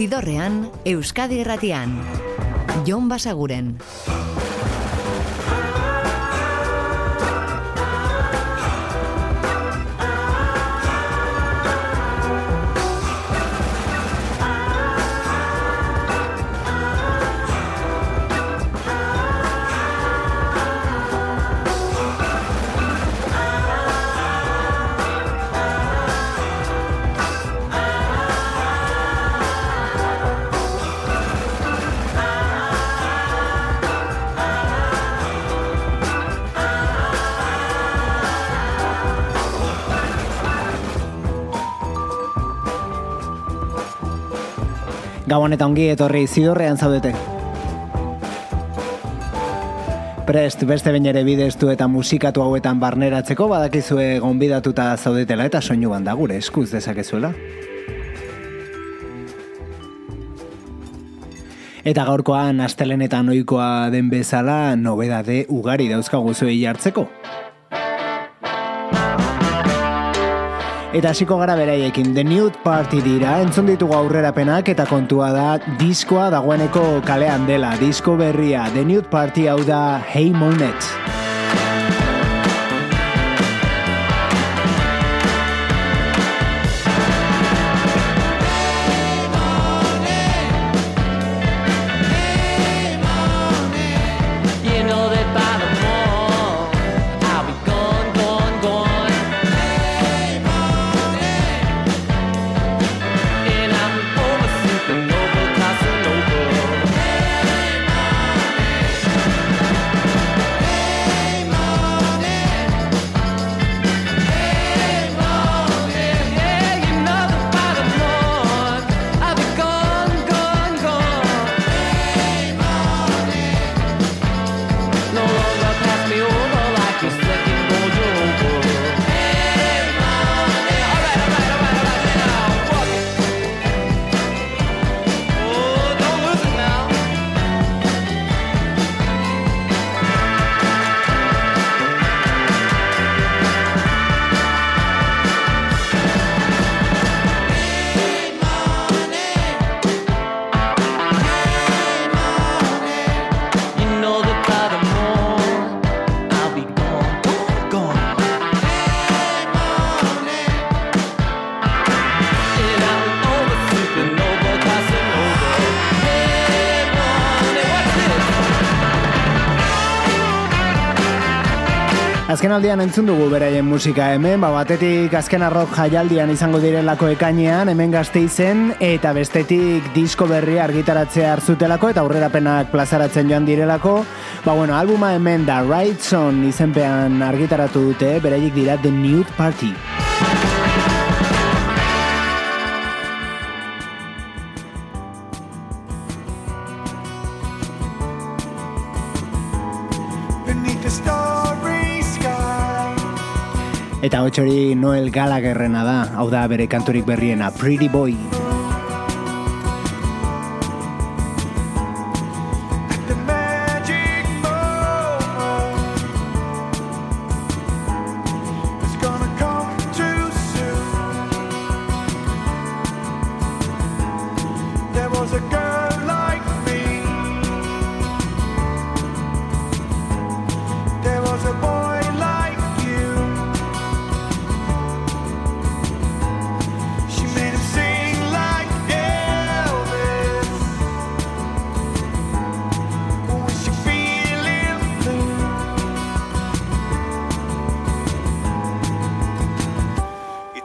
Zidorrean, Euskadi irratian, Jon Basaguren. Gabon eta ongi etorri zidorrean zaudete. Prest, beste behin ere bidestu eta musikatu hauetan barneratzeko badakizue gonbidatuta zaudetela eta soinu banda gure eskuz dezakezuela. Eta gaurkoan astelenetan ohikoa den bezala nobedade ugari dauzkagu zuei hartzeko. Eta hasiko gara beraiekin, The New Party dira, entzun ditugu aurrerapenak eta kontua da diskoa dagoeneko kalean dela, disko berria, The New Party hau da Hey Monets. Azken aldian entzun dugu beraien musika hemen, batetik azken arrock jaialdian izango direlako ekainean, hemen Gasteizen, eta bestetik disko berria argitaratzea hartzutelako eta aurrerapenak plazaratzen joan direlako. Albuma hemen da Right Zone izenpean argitaratu dute, beraiek dira The New Party. Eta hotxori Noel Galaguerrena da, hau da bere kanturik berriena, Pretty Boy.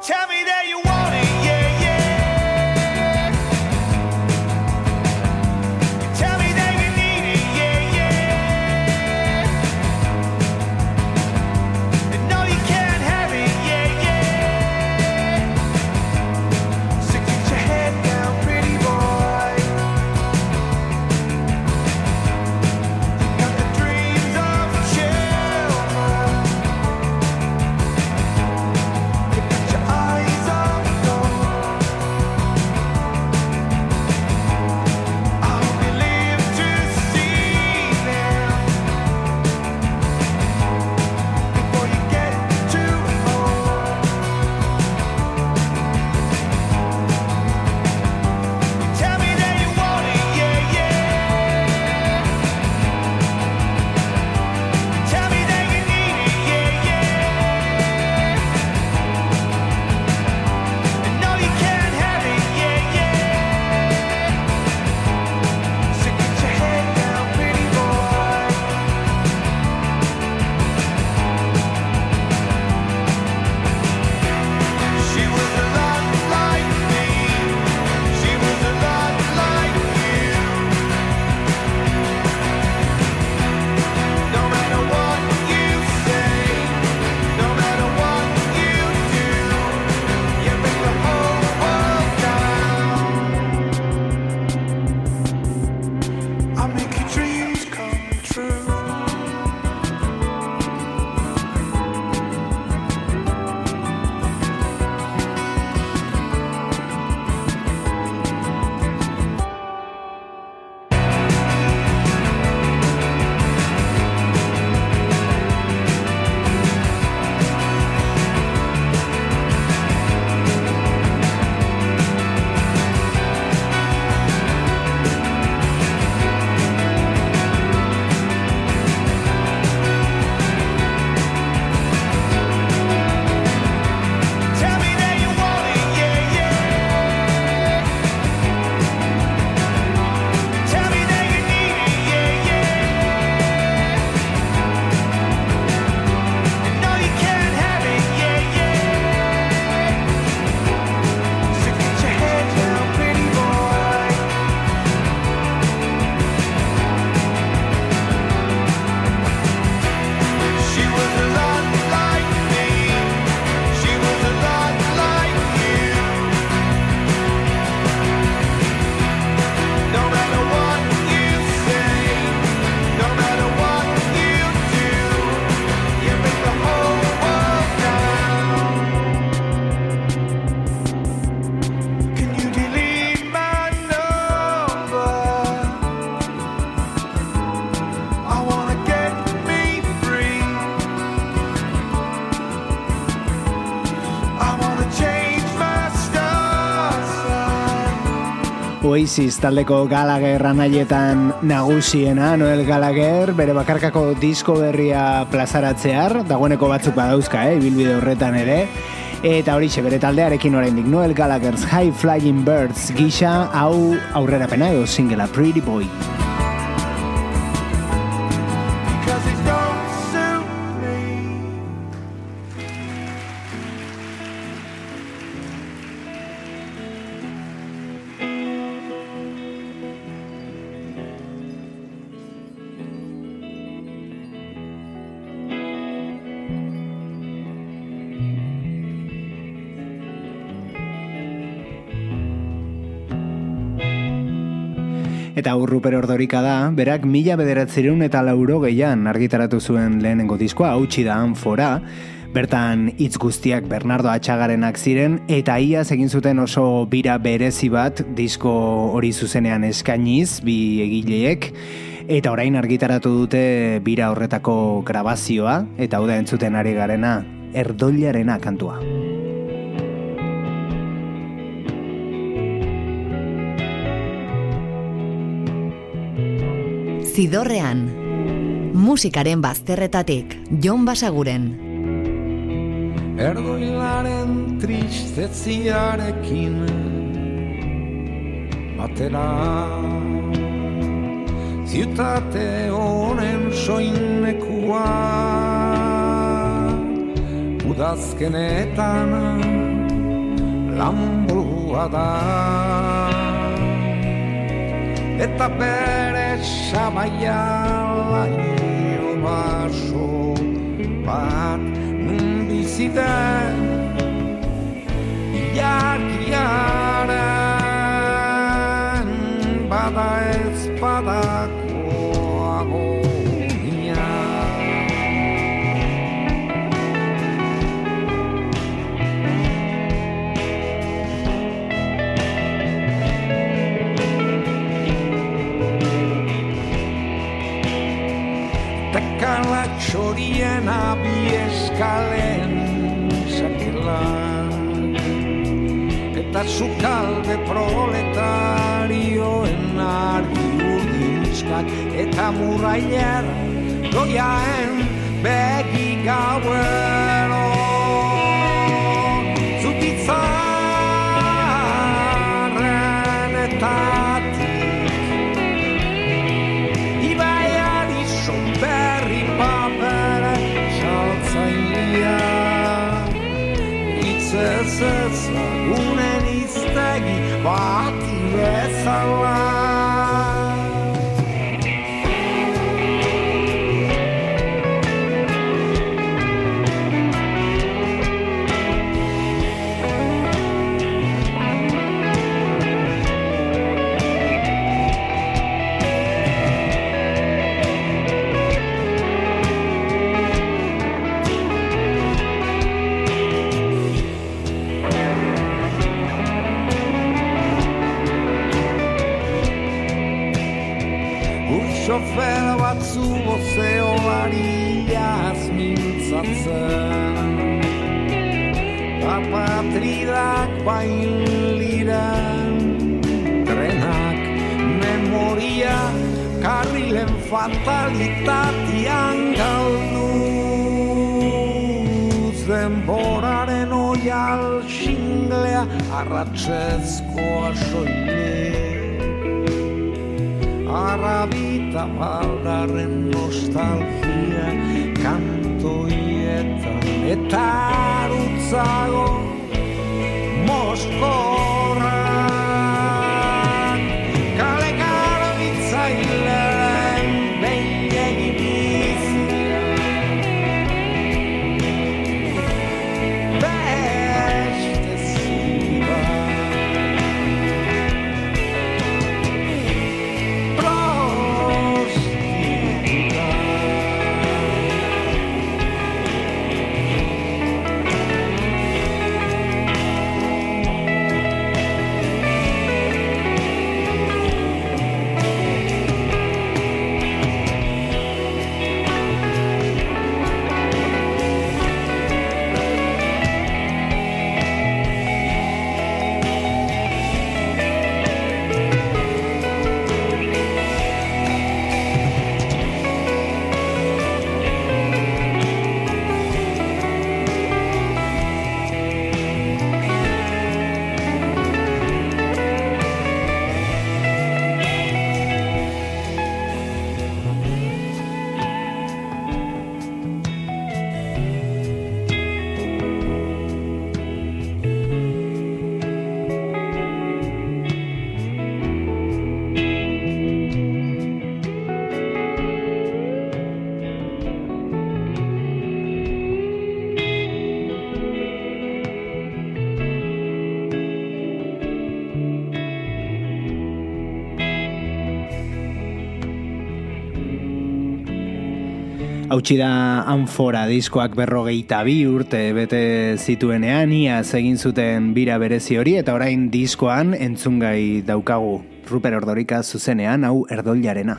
Tell me that you want it, yeah, yeah. Oasis taldeko Gallagher anaietan nagusiena, Noel Gallagher bere bakarkako disko berria plazaratzear, dagoeneko batzuk badauzka, ibilbide horretan ere, eta horixe bere taldearekin oraindik Noel Gallagher's High Flying Birds gisa, hau aurrerapena edo singela Pretty Boy. Eta Ruper Ordorika da, berak 1980 argitaratu zuen lehenengo diskoa, hautsi da Anfora, bertan hitz guztiak Bernardo Atxagarenak ziren, eta iaz egin zuten oso bira berezi bat, disko hori zuzenean eskainiz, bi egileek, eta orain argitaratu dute bira horretako grabazioa, eta hau da entzuten ari garena, Erdoilarena kantua. Zidorrean, musikaren bazterretatik, Jon Basaguren. Erdoilaren tristziarekin batera, ziutate honen soinekua, udazkenetan lanbolua da. Eta bere samaiala ilobaso bat nun biziten iarkiaren bada ez badako agonia. Txorien abieskalen sakilak eta zukalde proletarioen argi urdintzkak eta murrailer goiaen begi gauero zutitzaren eta ez unen iztegi bati bezala. Sofer batzu bozeolari jazmintzatzen, ta patridak bain liran trenak, memoria karrilen fatalitatean galduz, denboraren oial xinglea arratxezkoa soile. Arrabita baldarren nostalgia kantoietan eta arutzago moskorrak kale garbitzailean behin egibiz beste ziba. Hautsi da Anfora diskoak 42 urte bete zituenean, iaz egin zuten bira berezi hori, eta orain diskoan entzungai daukagu. Ruper Ordorika zuzenean, hau Erdollarena.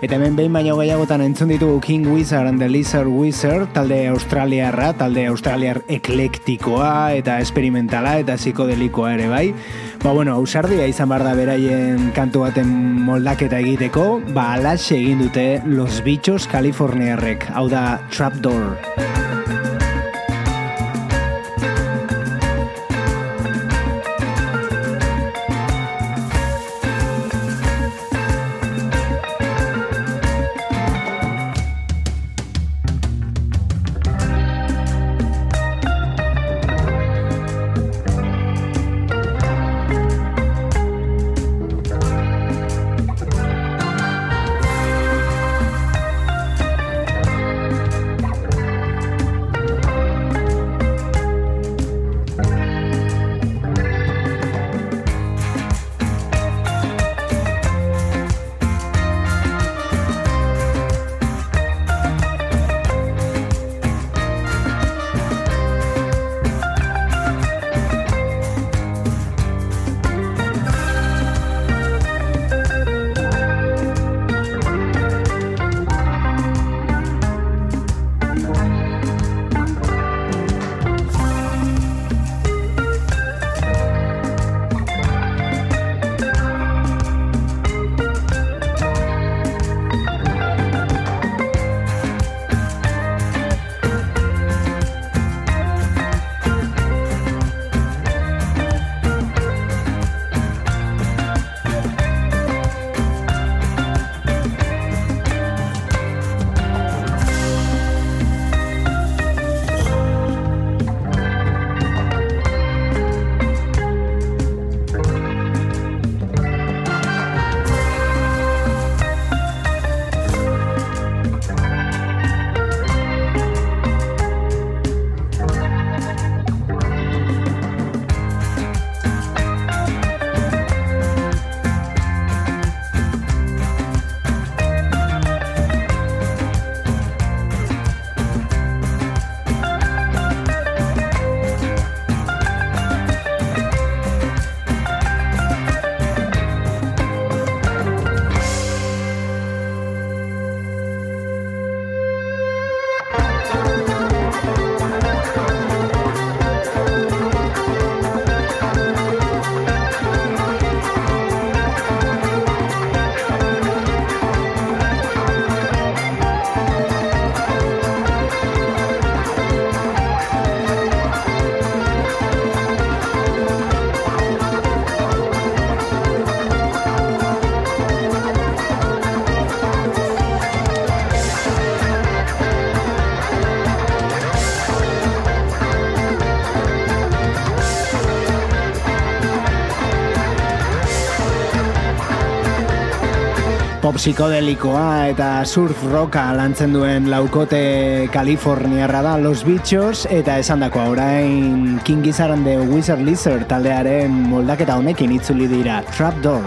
Eta hemen behin baino gehiagotan entzun ditugu King Gizzard and the Lizard Wizard, talde australiar eklektikoa eta esperimentala eta psikodelikoa ere bai. Ba bueno, ausardia izan behar da beraien kantu baten moldaketa egiteko, ba alaxe egin dute Los Bichos Kaliforniarrek, hau da Trapdoor. Psikodelikoa eta surf rocka lantzen duen laukote Kaliforniarra da Los Bichos, eta esandako orain King Gizzard and the Wizard Lizard taldearen moldaketa honekin itzuli dira Trapdoor.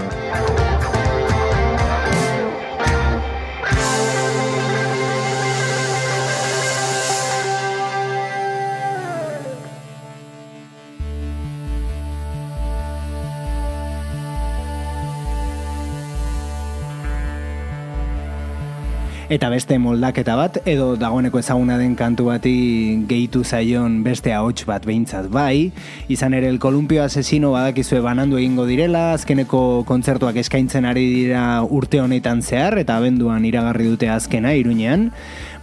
Eta beste moldaketa bat, edo dagoeneko ezaguna den kantu bati gehitu zaion beste ahots bat behintzat bai, izan ere el Columpio Asesino badakizue banandu egingo direla, azkeneko kontzertuak eskaintzen ari dira urte honetan zehar, eta abenduan iragarri dute azkena Iruñean.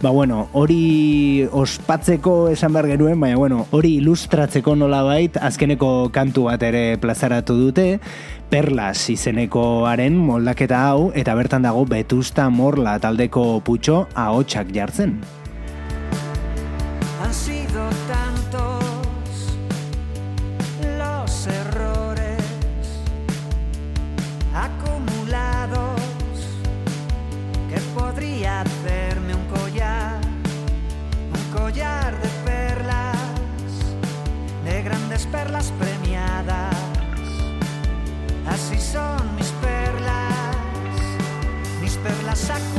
Ba bueno, hori ospatzeko esan behar genuen, baina bueno, hori ilustratzeko nolabait azkeneko kantu bat ere plazaratu dute, Perlas izenekoaren moldaketa hau, eta bertan dago Vetusta Morla taldeko putxo ahotsak jartzen. Han sido tantos los errores acumulados que podría hacerme un collar. balas acumuladas.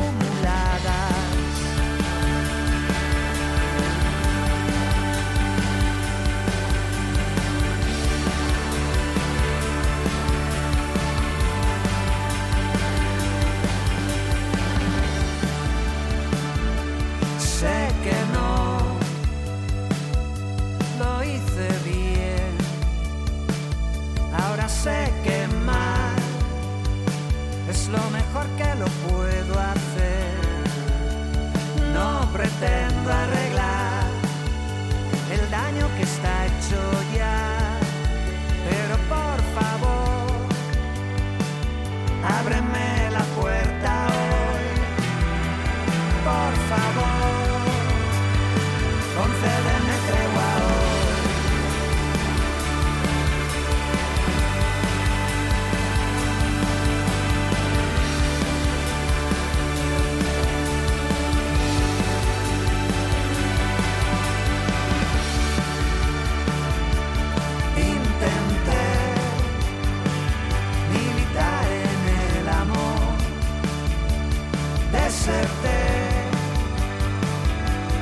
Sé que mal es lo mejor que lo puedo hacer. No pretendo arreglar el daño que está hecho ya, pero por favor, ábreme la puerta hoy. Por favor, concédeme tregua hoy.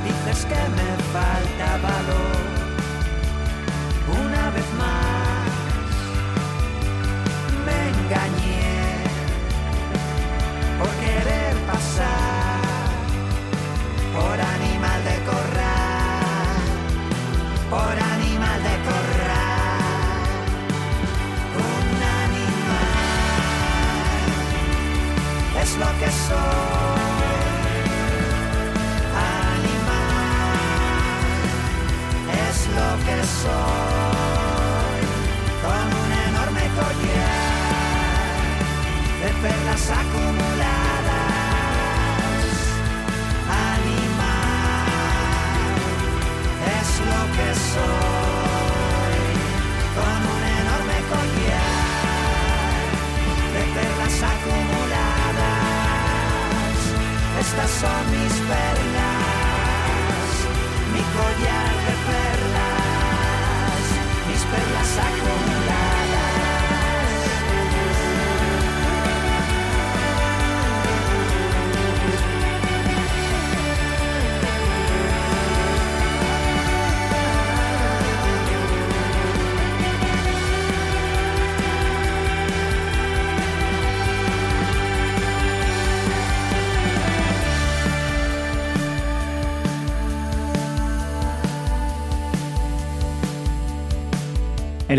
Dices que me falta valor. Una vez más me engañé por querer pasar por animal de corral, por animal de corral. Es lo que soy, animal, es lo que soy, con un enorme collar de perlas acumuladas. Animal, es lo que soy, con un enorme collar de perlas acumuladas. Estas son mis perlas, mi collar de perlas, mis perlas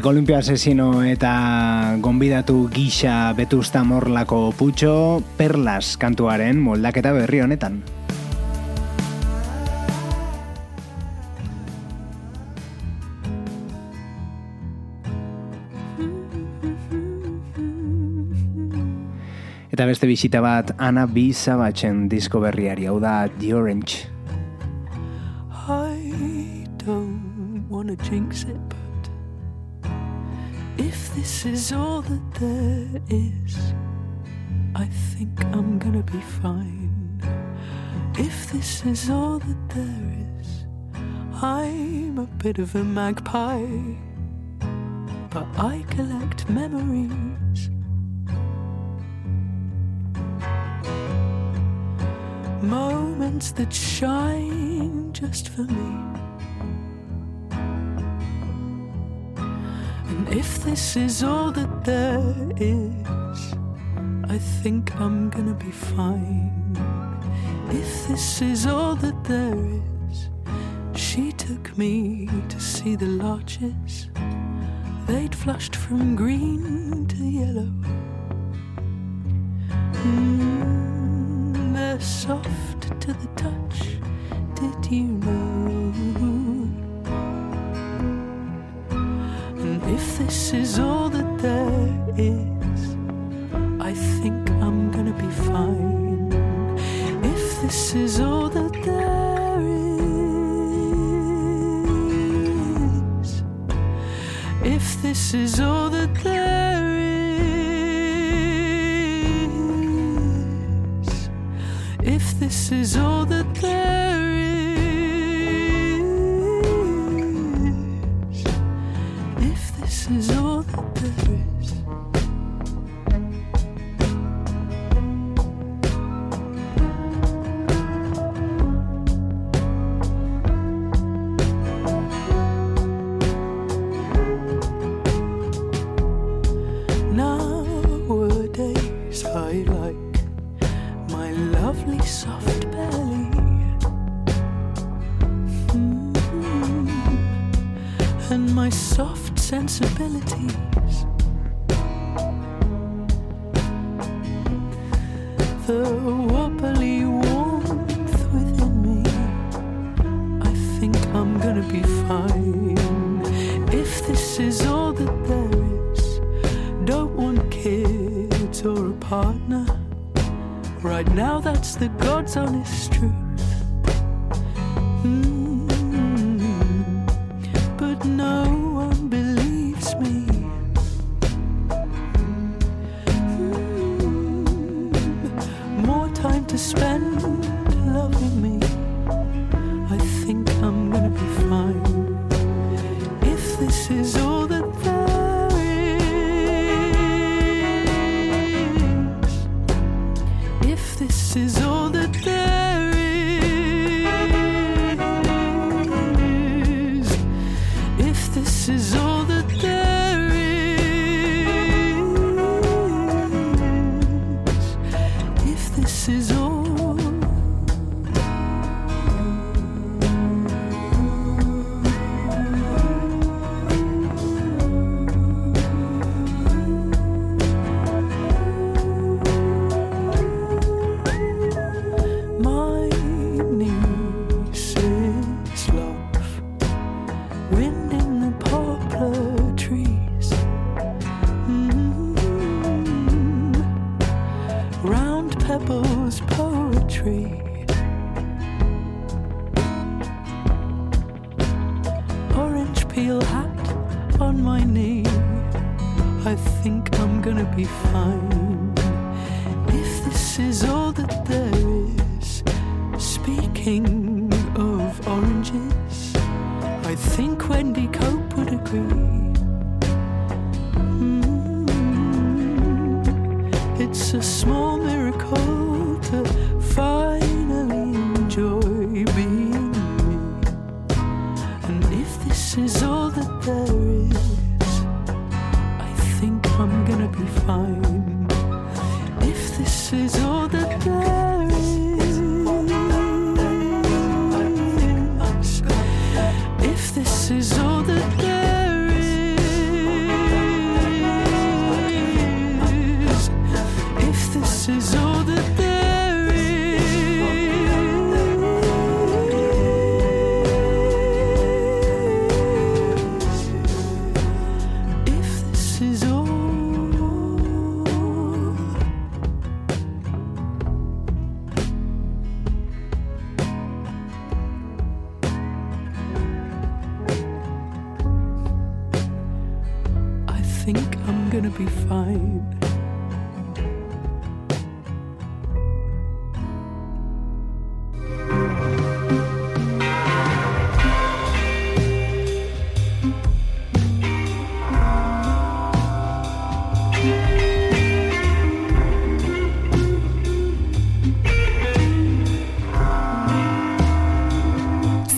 Columpio Asesino eta gonbidatu gisa Vetusta Morlako putxo, perlas kantuaren moldaketa berri honetan. Eta beste bisita bat Anna B. Zabatzen disko berriari, hau da The Orange. I don't wanna jinx it. If this is all that there is, I think I'm gonna be fine. If this is all that there is, I'm a bit of a magpie, but I collect memories. Moments that shine just for me. If this is all that there is, I think I'm gonna be fine. If this is all that there is, she took me to see the larches. They'd flushed from green to yellow. They're soft to the touch, did you know? If this is all that there is, I think I'm gonna be fine. If this is all that there is, if this is all that there is, if this is all that there is, is all that there is. lovely soft belly. Mm-hmm. And my soft sensibilities. The wobbly warmth within me. I think I'm gonna be fine. If this is all that there is, don't want kids or a partner. Right now that's the God's honest truth. Mm-hmm. But no one believes me. Mm-hmm. More time to spend loving me. I think I'm gonna be fine. If this is all that is all that there is. If this is all that there is. If this is all.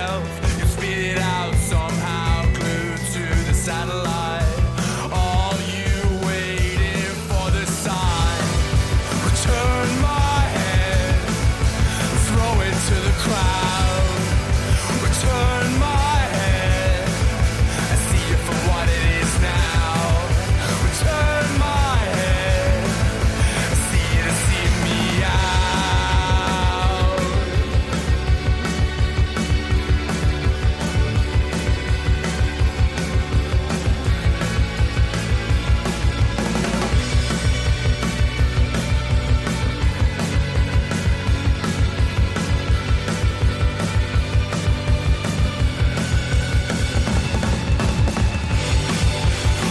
shelf. You spit it out somehow, glued to the satellite. All you waiting for the sign. Return my head, throw it to the crowd. Return my head, I see it for what it is now. Return my head, I see it and see me out.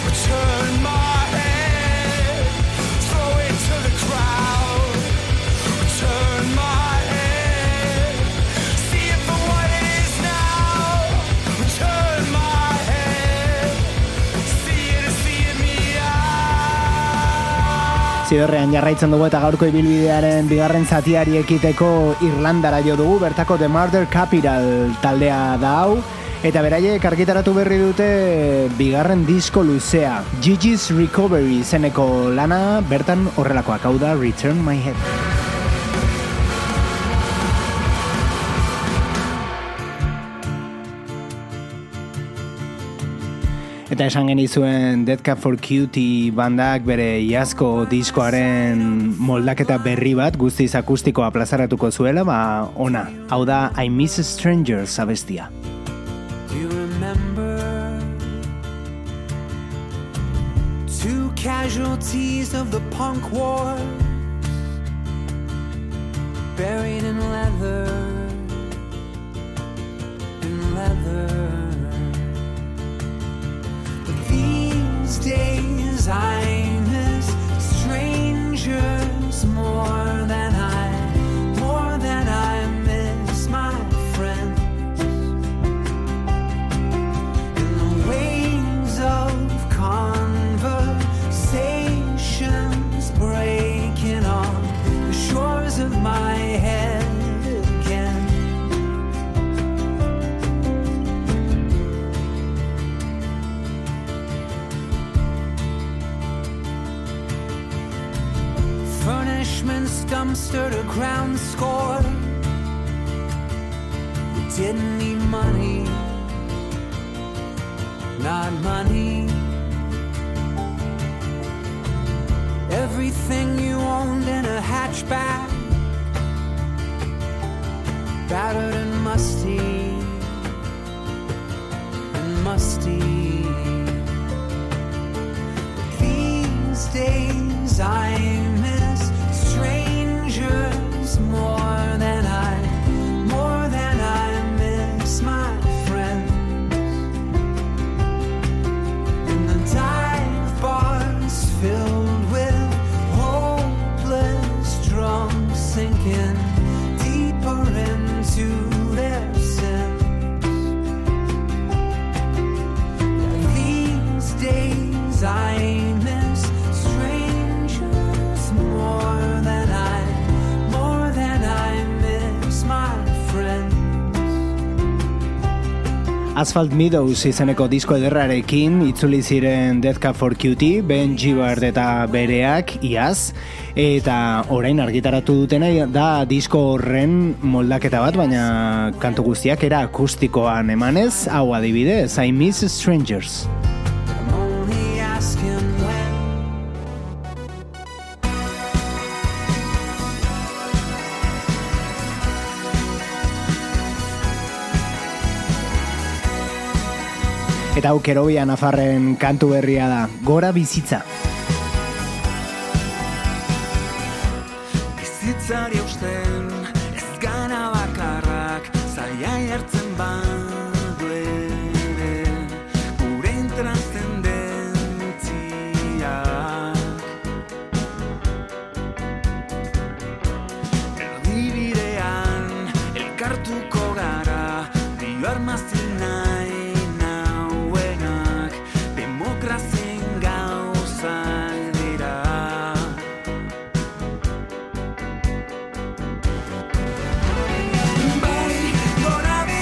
Return my head, throw it to the crowd. Return my head, see it for what it is now. Return my head, see it and see me out. Zidorrean jarraitzen dugu eta gaurko ibilbidearen bigarren zatiari ekiteko Irlandara jo dugu, bertako The Murder Capital taldea da hau. Eta beraiek argitaratu berri dute bigarren disko luzea, Gigi's Recovery izeneko lana, bertan horrelakoak, hau da Return My Head. Eta esan genizuen Death Cab for Cutie bandak bere iazko diskoaren moldaketa berri bat guztiz akustikoa plazaratuko zuela, ba ona, hau da I Miss Strangers abestia. Do you remember two casualties of the punk war, buried in leather, in leather? But these days I miss strangers more than I miss my friends. Of conversations breaking on the shores of my head again. Furnishments dumpster to ground score. We didn't need money. Not money. Everything you owned in a hatchback, battered and musty, and musty. These days I miss strangers more than I miss my dive bars filled with hopeless drums sinking deeper into their sins. These days I Asphalt Meadows izeneko disko ederrarekin itzuli ziren Death Cab for Cutie, Ben Gibbard eta bereak iaz, eta orain argitaratu dutena da disko horren moldaketa bat, baina kantu guztiak era akustikoan emanez, hau adibidez, I Miss Strangers. Eta hau Kerobia nafarren kantu berria da, Gora bizitza. Bizitzari eusten, ez gara bakarrak, zaila jartzen badu ere, gure intranscendentziak. Erdibidean, elkartuko gara, dio armazin nahi. Bye, gonna be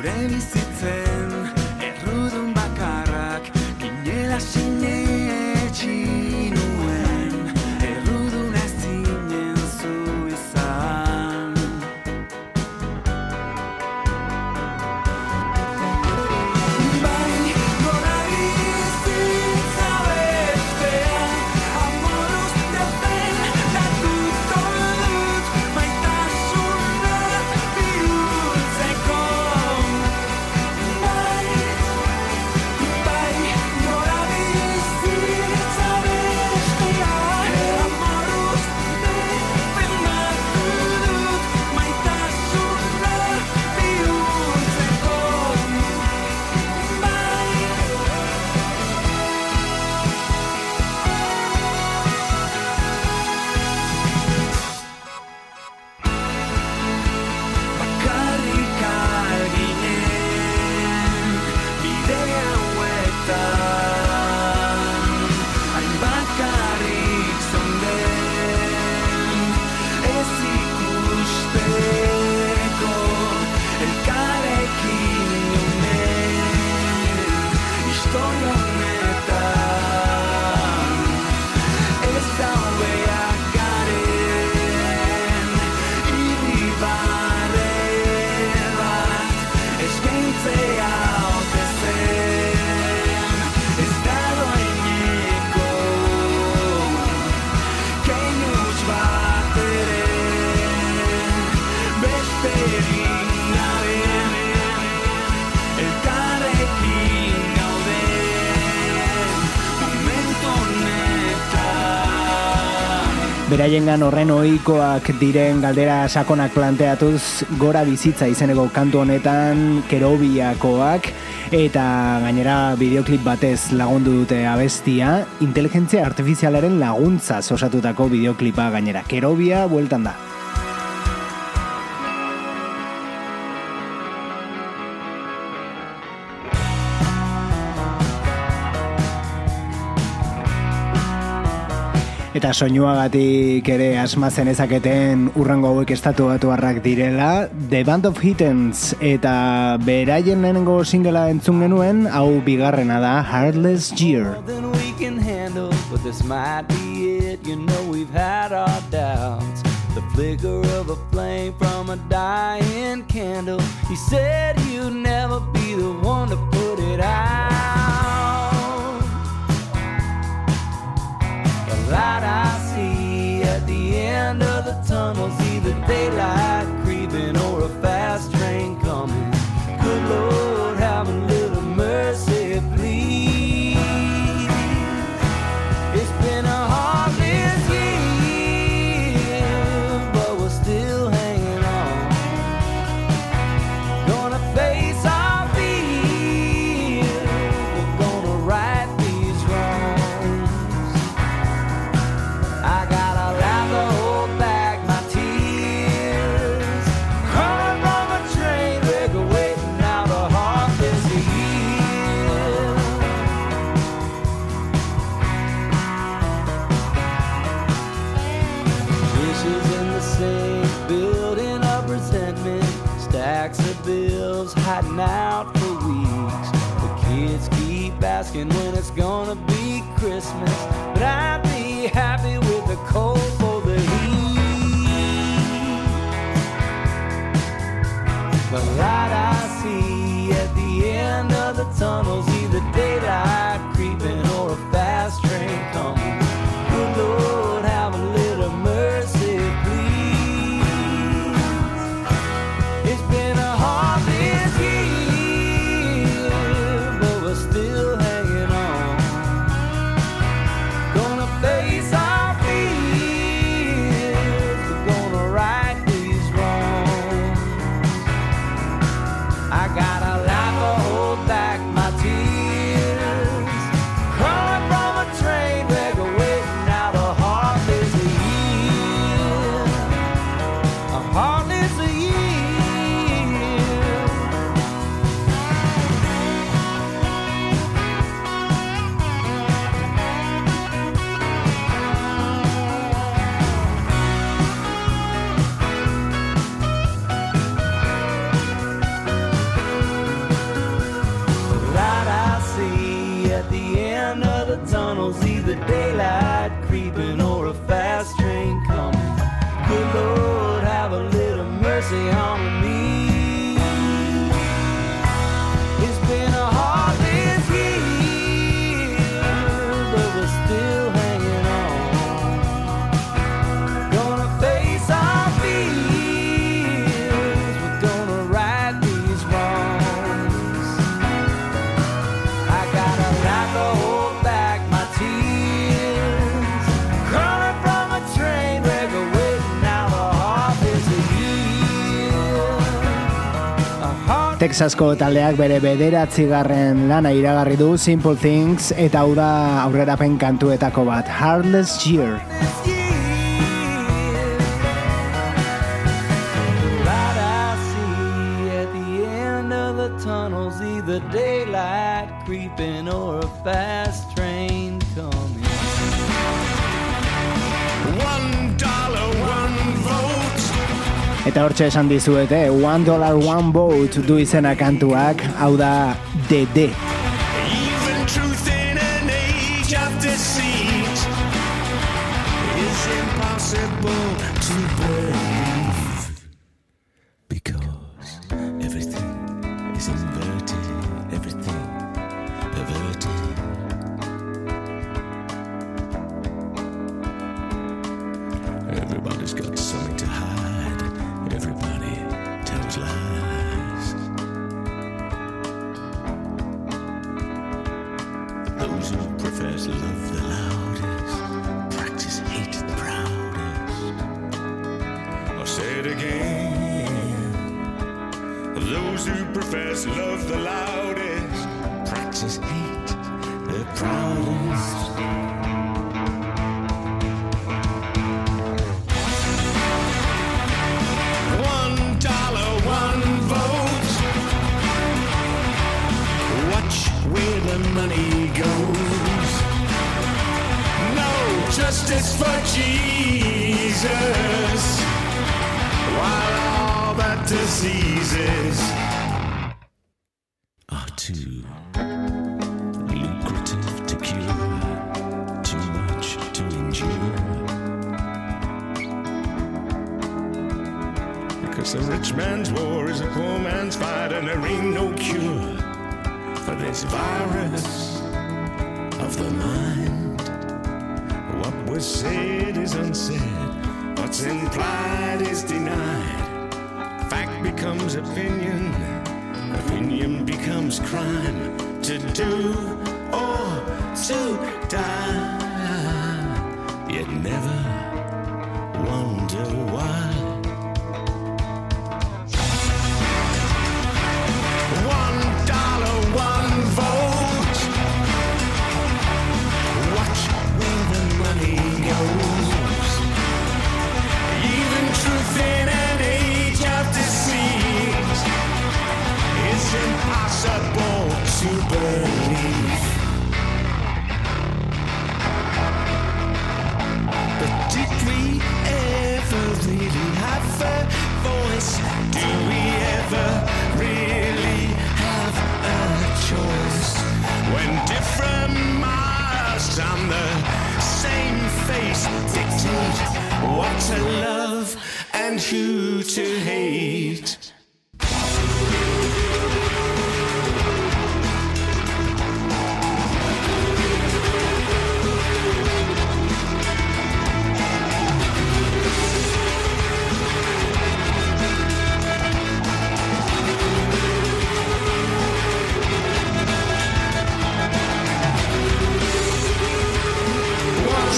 Gure bizitzen errudun bakarrak ginela sinetsi nuen errudun ez zinen zu izan. Bai, gora bizitza bestea amoruz defendatu dut maitasuna birutzeko. Bakarrik al ginen bide hauetan, hain bakarrik zeunden ez ikusteko elkarrekin ginen historia honetan ez daudeak garen irribarre bat eskaintzea ote zen ez dagoeneko keinuz bat ere besterik gabe elkarrekin gaude momentu honetan. Beraiengan horren ohikoak diren galdera sakonak planteatuz, gora bizitza izeneko kantu honetan Kerobiakoak eta gainera bideoklip batez lagundu dute abestia, inteligentzia artifizialaren laguntza osatutako bideoklipa gainera. Kerobia bueltan da. Eta soinuagatik ere asmatzen ezaketen urrengo hauek estatubatuarrak direla, The Band of Hittens, eta beraien lehenengo singela entzun genuen, hau bigarrena da, Heartless Year. More than we can handle, but this might be it. You know we've had our doubts. The flicker of a flame from a dying candle. You said you'd never be the one to put it out. Light I see at the end of the tunnel's either daylight creeping or a fast train coming. Good Lord, have a little mercy, please. It's been a heartless year, but we're still hanging on. Gonna face our fears, we're gonna right these wrongs. I gotta laugh to hold back my tears. Coming from a train wreck, waiting out a heartless year. Dishes in the sink, building up resentment. Stacks of bills hiding out for weeks. The kids keep asking when it's gonna be Christmas, but I'd be happy with the cold for the heat. The light I see at the end of the tunnel's either daylight creeping or a fast train coming. Good Lord, have a little mercy, please. It's been a heartless year, but we're still hanging on. Gonna face our fears, we're gonna right these wrongs. I got a lot to hold back my tears. Crawling from a train wreck, waiting out a heartless year. A heartless year. Texasko taldeak bere 9. lana iragarri du, Simple Things, eta hau da aurrerapen kantuetako bat, Heartless Year. Eta hortxe esan dizuet, One Dollar One Vote du izena kantuak, hau da The The.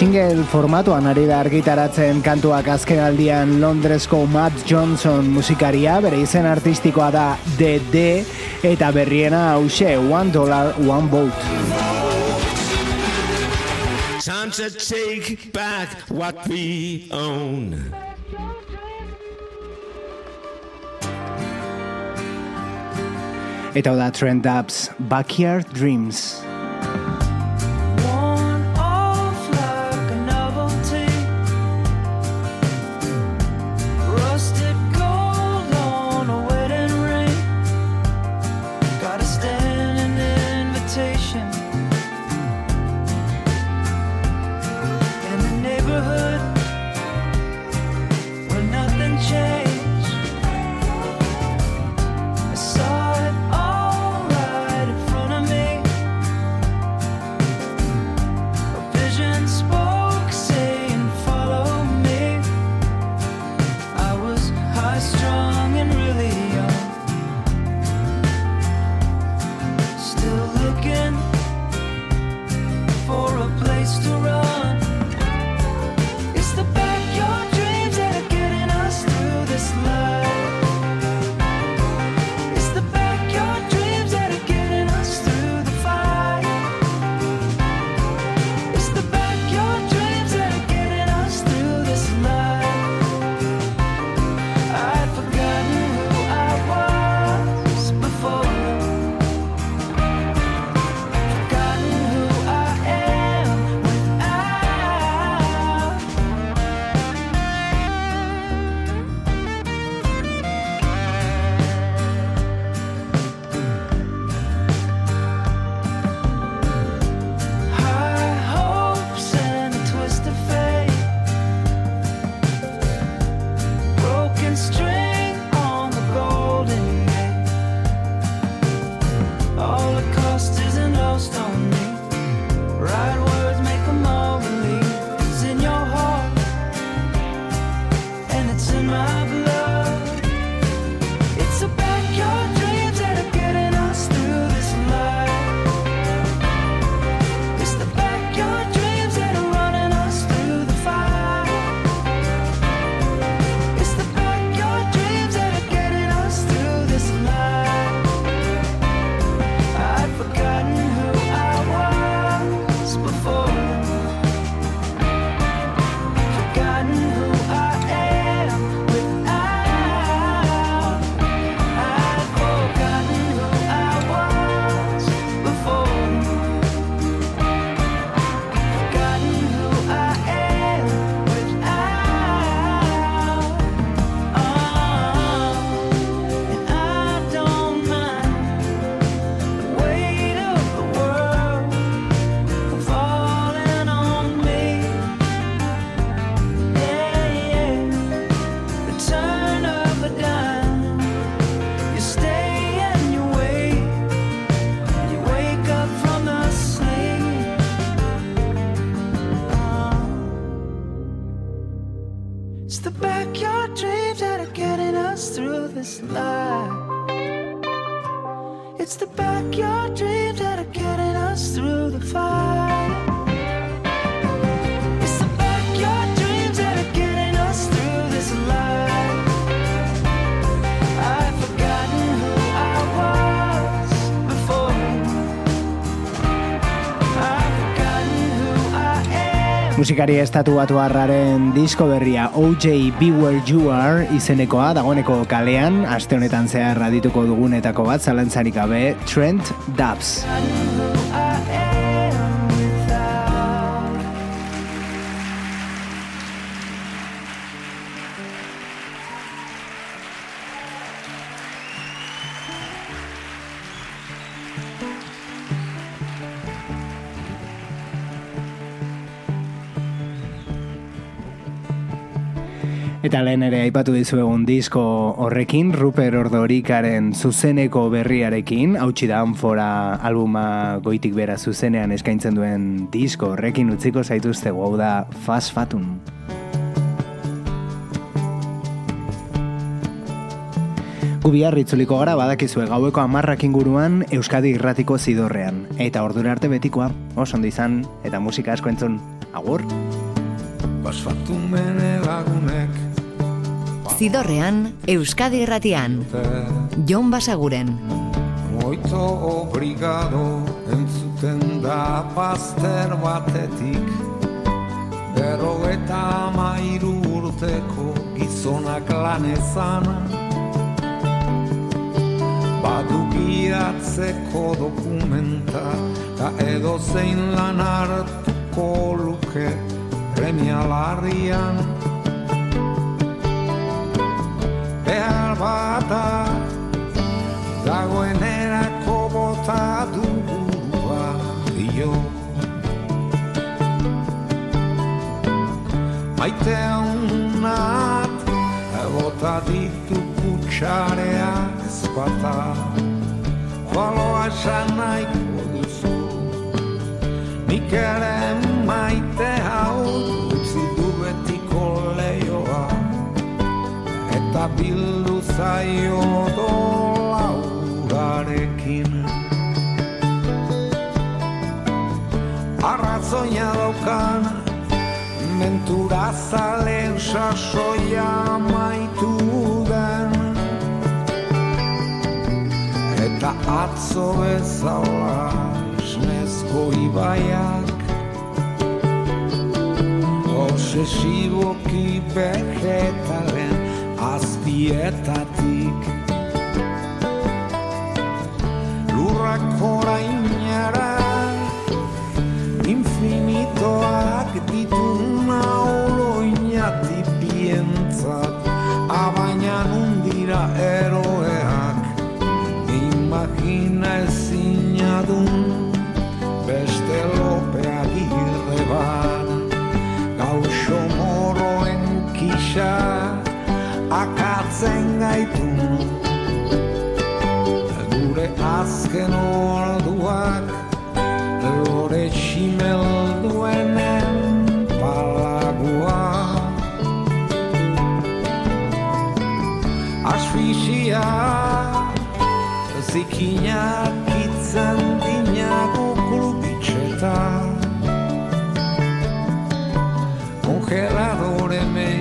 Single formatuan ari da argitaratzen kantuak azkenaldian Londresko Matt Johnson musikaria, bere izen artistikoa da The The, eta berriena hauxe, One Dollar One Vote. Time to take back what we own. Eta da Trent Dubs, Backyard Dreams. It's the backyard dreams that are getting us through the fire. Musikari estatuatuarraren disko berria OJ Be Where You Are izenekoa dagoeneko kalean, aste honetan zehar adituko dugunetako bat zalantzarik gabe, Trent Dubs. Eta lehen ere aipatu dizuegun disko horrekin, Ruper Ordorikaren zuzeneko berriarekin, hautsi da Anfora albuma goitik bera zuzenean eskaintzen duen disko horrekin utziko zaituztegu, hau da Fast Fatum. Gubiarritzuliko gara badakizue gaueko 10 inguruan Euskadi irratiko zidorrean. Eta ordura arte betikoa, oso ondo izan eta musika asko entzun. Agur! Fast Fatum ene lagunek Zidorrean, Euskadi irratian, Jon Basaguren. Muito obrigado, entzuten da paster batetik, 53 urteko gizonak lan ezana, badu gidatzeko dokumenta, ta edo zein lan hartuko luke premia larrian. Behar bata, dagoenerako bota dugu barrio. Maite honat, bota ditu kutxarea ezpata. Baloa esan nahiko duzu, nik ere maite hau utzi du betiko leioa. Eta bildu zaio dola urarekin. Arrazoina daukan, mentura zalen sasoia maitu den. Eta atzo bezala esnezko ibaiak, obsesiboki vegetalen azpietatik, lurrak orainara infinitoak dituna oloinati bientzat, abaina nundira eroeak, imagina ezinadun beste Lope Agirre bat, gauxo moroen kixak akatzen gaitu, gure azken orduak lore ximelduenen palagua. Asfixia zikinak itzen dinagu klubitxeta, kongeladore me